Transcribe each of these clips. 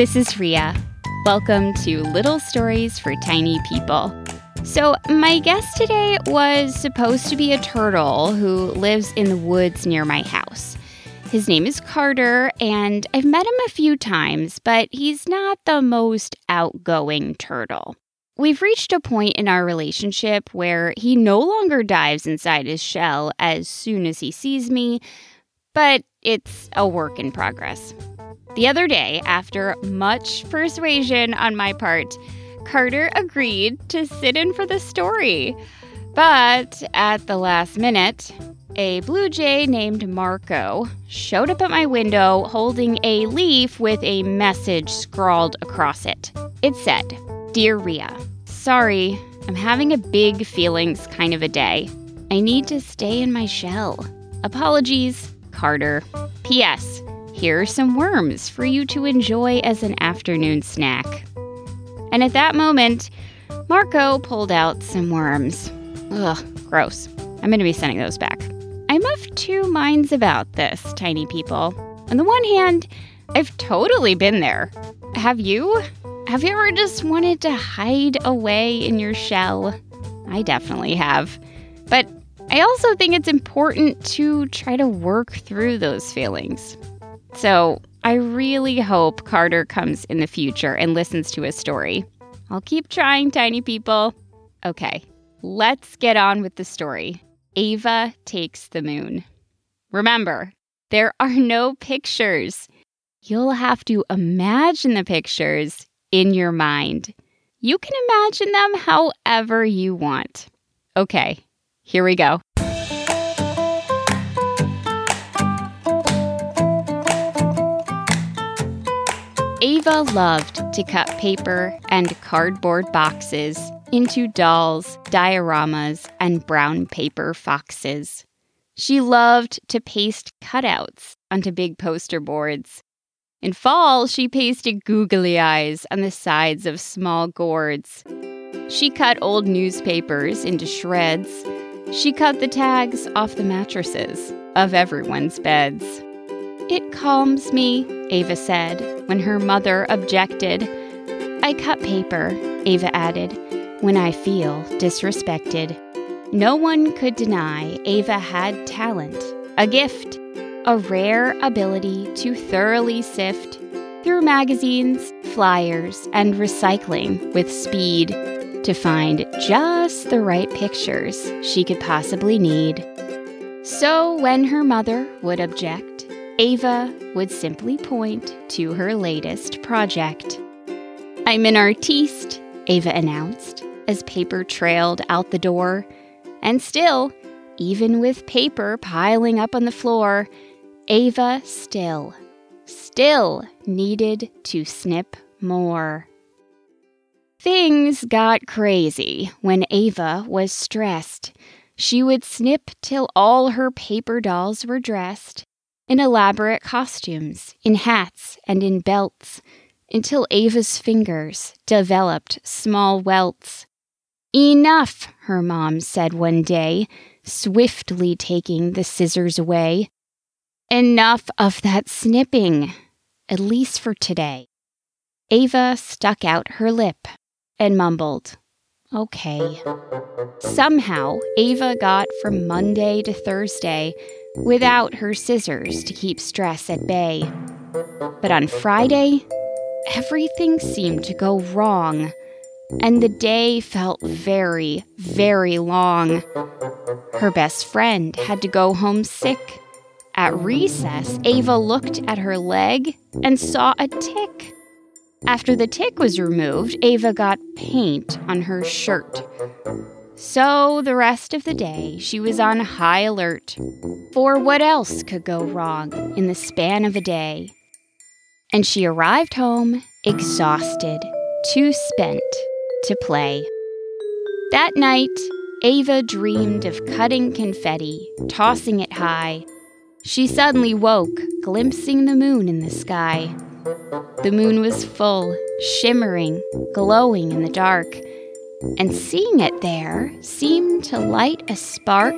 This is Rhea. Welcome to Little Stories for Tiny People. So my guest today was supposed to be a turtle who lives in the woods near my house. His name is Carter, and I've met him a few times, but he's not the most outgoing turtle. We've reached a point in our relationship where he no longer dives inside his shell as soon as he sees me, but it's a work in progress. The other day, after much persuasion on my part, Carter agreed to sit in for the story. But at the last minute, a blue jay named Marco showed up at my window holding a leaf with a message scrawled across it. It said, "Dear Rhea, sorry, I'm having a big feelings kind of a day. I need to stay in my shell. Apologies, Carter. P.S. Here are some worms for you to enjoy as an afternoon snack." And at that moment, Marco pulled out some worms. Ugh, gross. I'm going to be sending those back. I'm of two minds about this, tiny people. On the one hand, I've totally been there. Have you? Have you ever just wanted to hide away in your shell? I definitely have. But I also think it's important to try to work through those feelings. So I really hope Carter comes in the future and listens to his story. I'll keep trying, tiny people. Okay, let's get on with the story. Ava Takes the Moon. Remember, there are no pictures. You'll have to imagine the pictures in your mind. You can imagine them however you want. Okay, here we go. Ava loved to cut paper and cardboard boxes into dolls, dioramas, and brown paper foxes. She loved to paste cutouts onto big poster boards. In fall, she pasted googly eyes on the sides of small gourds. She cut old newspapers into shreds. She cut the tags off the mattresses of everyone's beds. "It calms me," Ava said when her mother objected. "I cut paper," Ava added, "when I feel disrespected." No one could deny Ava had talent, a gift, a rare ability to thoroughly sift through magazines, flyers, and recycling with speed to find just the right pictures she could possibly need. So when her mother would object, Ava would simply point to her latest project. "I'm an artiste," Ava announced as paper trailed out the door. And still, even with paper piling up on the floor, Ava still needed to snip more. Things got crazy when Ava was stressed. She would snip till all her paper dolls were dressed in elaborate costumes, in hats, and in belts, until Ava's fingers developed small welts. "Enough," her mom said one day, swiftly taking the scissors away. "Enough of that snipping, at least for today." Ava stuck out her lip and mumbled, "Okay." Somehow, Ava got from Monday to Thursday without her scissors to keep stress at bay. But on Friday, everything seemed to go wrong, and the day felt very, very long. Her best friend had to go home sick. At recess, Ava looked at her leg and saw a tick. After the tick was removed, Ava got paint on her shirt. So the rest of the day, she was on high alert for what else could go wrong in the span of a day. And she arrived home exhausted, too spent to play. That night, Ava dreamed of cutting confetti, tossing it high. She suddenly woke, glimpsing the moon in the sky. The moon was full, shimmering, glowing in the dark, and seeing it there seemed to light a spark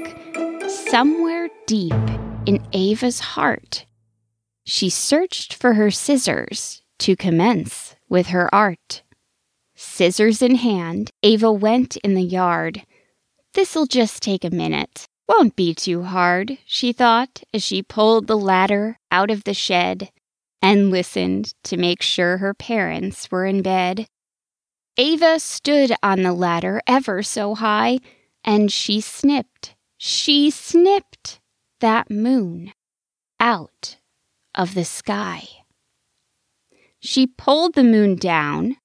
somewhere deep in Ava's heart. She searched for her scissors to commence with her art. Scissors in hand, Ava went in the yard. This'll just take a minute. Won't be too hard, she thought as she pulled the ladder out of the shed and listened to make sure her parents were in bed. Ava stood on the ladder ever so high, and she snipped that moon out of the sky. She pulled the moon down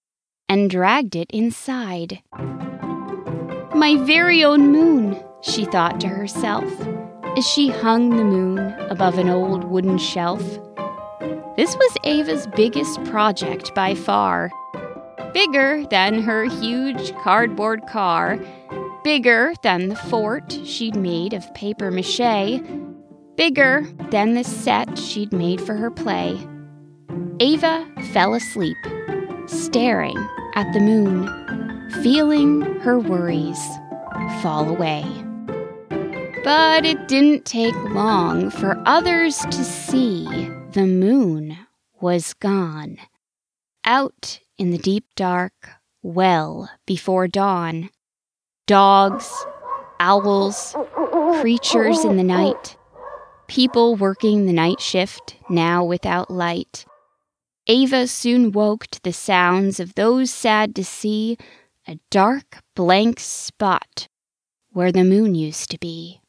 and dragged it inside. My very own moon, she thought to herself as she hung the moon above an old wooden shelf. This was Ava's biggest project by far. Bigger than her huge cardboard car, bigger than the fort she'd made of paper mache, bigger than the set she'd made for her play. Ava fell asleep, staring at the moon, feeling her worries fall away. But it didn't take long for others to see the moon was gone. Out in the deep dark, well before dawn. Dogs, owls, creatures in the night, people working the night shift now without light. Ava soon woke to the sounds of those sad to see, a dark blank spot where the moon used to be.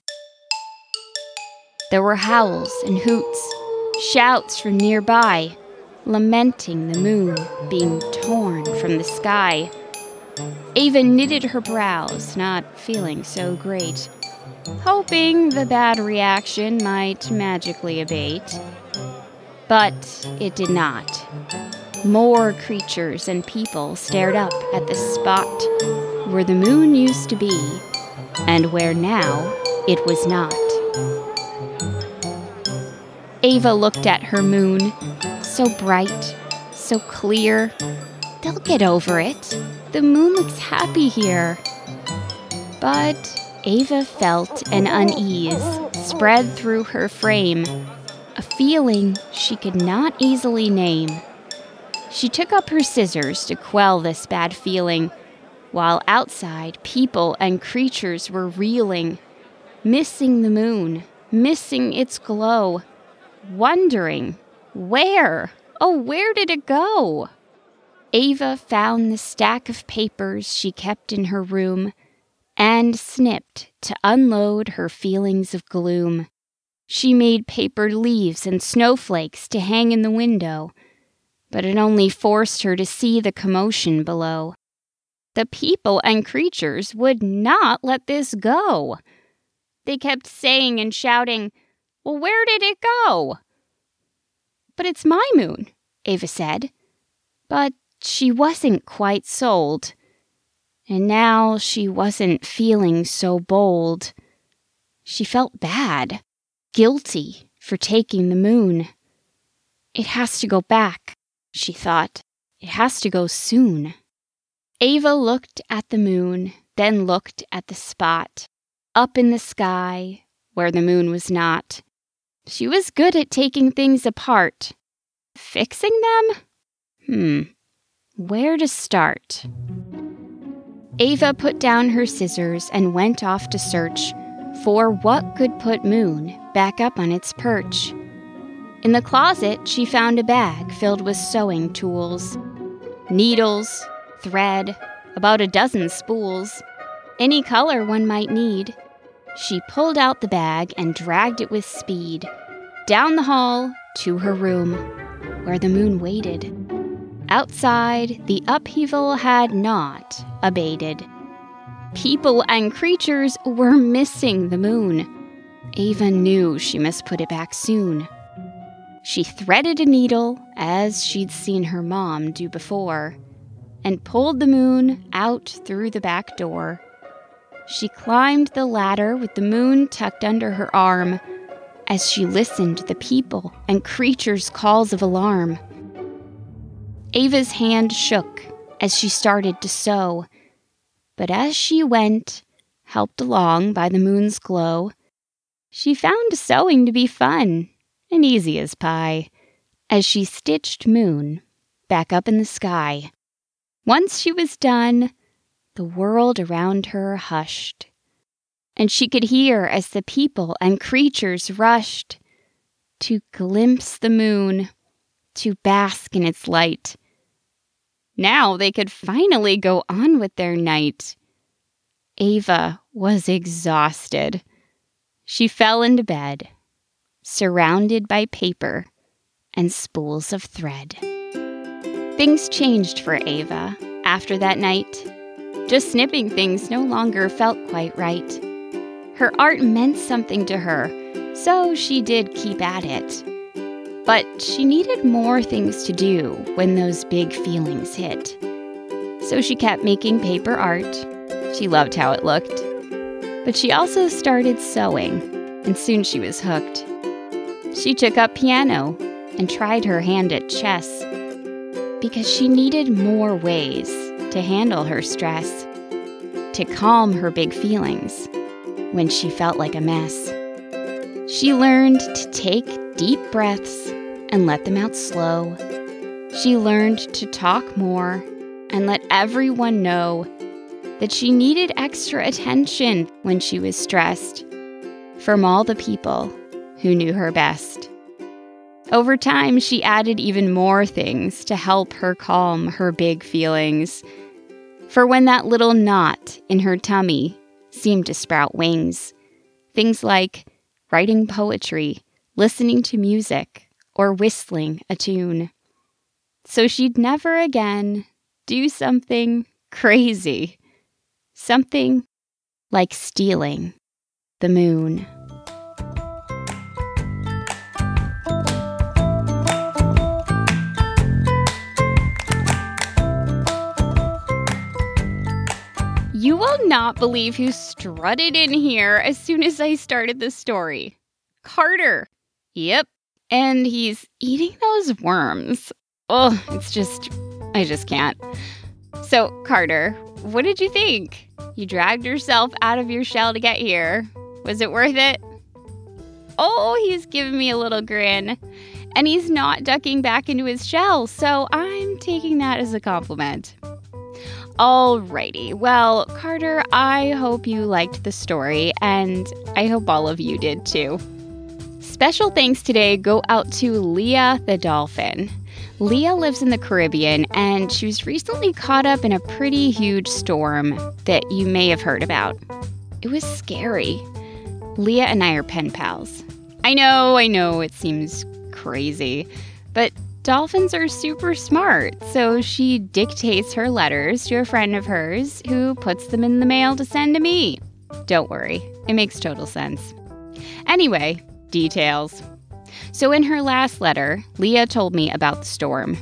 There were howls and hoots, shouts from nearby, lamenting the moon being torn from the sky. Ava knitted her brows, not feeling so great, hoping the bad reaction might magically abate. But it did not. More creatures and people stared up at the spot where the moon used to be, and where now it was not. Ava looked at her moon, so bright, so clear. They'll get over it. The moon looks happy here. But Ava felt an unease spread through her frame, a feeling she could not easily name. She took up her scissors to quell this bad feeling, while outside people and creatures were reeling, missing the moon, missing its glow, wondering where? Oh, where did it go? Ava found the stack of papers she kept in her room and snipped to unload her feelings of gloom. She made paper leaves and snowflakes to hang in the window, but it only forced her to see the commotion below. The people and creatures would not let this go. They kept saying and shouting, "Well, where did it go?" "But it's my moon," Ava said. But she wasn't quite sold. And now she wasn't feeling so bold. She felt bad, guilty for taking the moon. It has to go back, she thought. It has to go soon. Ava looked at the moon, then looked at the spot, up in the sky, where the moon was not. She was good at taking things apart. Fixing them? Where to start? Ava put down her scissors and went off to search for what could put moon back up on its perch. In the closet, she found a bag filled with sewing tools, needles, thread, about a dozen spools, any color one might need. She pulled out the bag and dragged it with speed down the hall to her room, where the moon waited. Outside, the upheaval had not abated. People and creatures were missing the moon. Ava knew she must put it back soon. She threaded a needle, as she'd seen her mom do before, and pulled the moon out through the back door. She climbed the ladder with the moon tucked under her arm as she listened to the people and creatures' calls of alarm. Ava's hand shook as she started to sew, but as she went, helped along by the moon's glow, she found sewing to be fun and easy as pie as she stitched moon back up in the sky. Once she was done, the world around her hushed, and she could hear as the people and creatures rushed to glimpse the moon, to bask in its light. Now they could finally go on with their night. Ava was exhausted. She fell into bed, surrounded by paper and spools of thread. Things changed for Ava after that night. Just snipping things no longer felt quite right. Her art meant something to her, so she did keep at it. But she needed more things to do when those big feelings hit. So she kept making paper art. She loved how it looked. But she also started sewing, and soon she was hooked. She took up piano and tried her hand at chess because she needed more ways to handle her stress, to calm her big feelings when she felt like a mess. She learned to take deep breaths and let them out slow. She learned to talk more and let everyone know that she needed extra attention when she was stressed from all the people who knew her best. Over time, she added even more things to help her calm her big feelings for when that little knot in her tummy seemed to sprout wings. Things like writing poetry, listening to music, or whistling a tune. So she'd never again do something crazy. Something like stealing the moon. You will not believe who strutted in here as soon as I started this story. Carter. Yep. And he's eating those worms. Oh, it's just, I just can't. So, Carter, what did you think? You dragged yourself out of your shell to get here. Was it worth it? Oh, he's giving me a little grin. And he's not ducking back into his shell, so I'm taking that as a compliment. Alrighty, well, Carter, I hope you liked the story, and I hope all of you did too. Special thanks today go out to Leah the Dolphin. Leah lives in the Caribbean, and she was recently caught up in a pretty huge storm that you may have heard about. It was scary. Leah and I are pen pals. I know, it seems crazy, but dolphins are super smart, so she dictates her letters to a friend of hers who puts them in the mail to send to me. Don't worry, it makes total sense. Anyway, details. So in her last letter, Leah told me about the storm.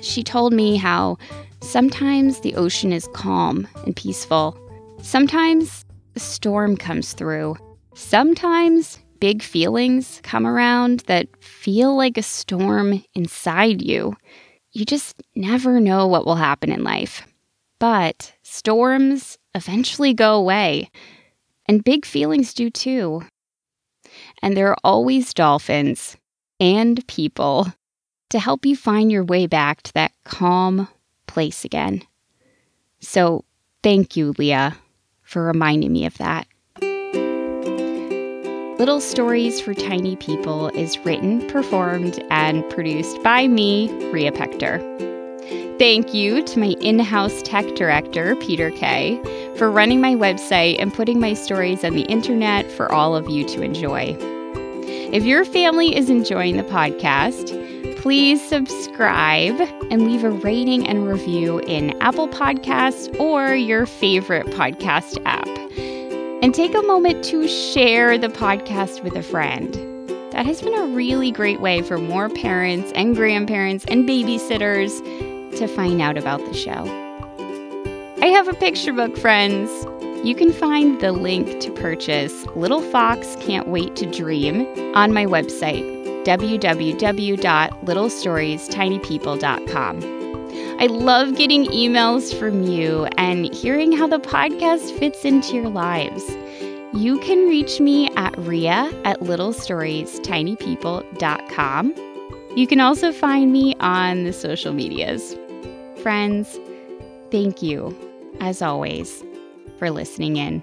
She told me how sometimes the ocean is calm and peaceful. Sometimes a storm comes through. Sometimes big feelings come around that feel like a storm inside you. You just never know what will happen in life. But storms eventually go away, and big feelings do too. And there are always dolphins and people to help you find your way back to that calm place again. So thank you, Leah, for reminding me of that. Little Stories for Tiny People is written, performed, and produced by me, Rhea Pector. Thank you to my in-house tech director, Peter Kay, for running my website and putting my stories on the internet for all of you to enjoy. If your family is enjoying the podcast, please subscribe and leave a rating and review in Apple Podcasts or your favorite podcast app. And take a moment to share the podcast with a friend. That has been a really great way for more parents and grandparents and babysitters to find out about the show. I have a picture book, friends. You can find the link to purchase Little Fox Can't Wait to Dream on my website, www.littlestoriestinypeople.com. I love getting emails from you and hearing how the podcast fits into your lives. You can reach me at Rhea@littlestoriestinypeople.com You can also find me on the social medias. Friends, thank you, as always, for listening in.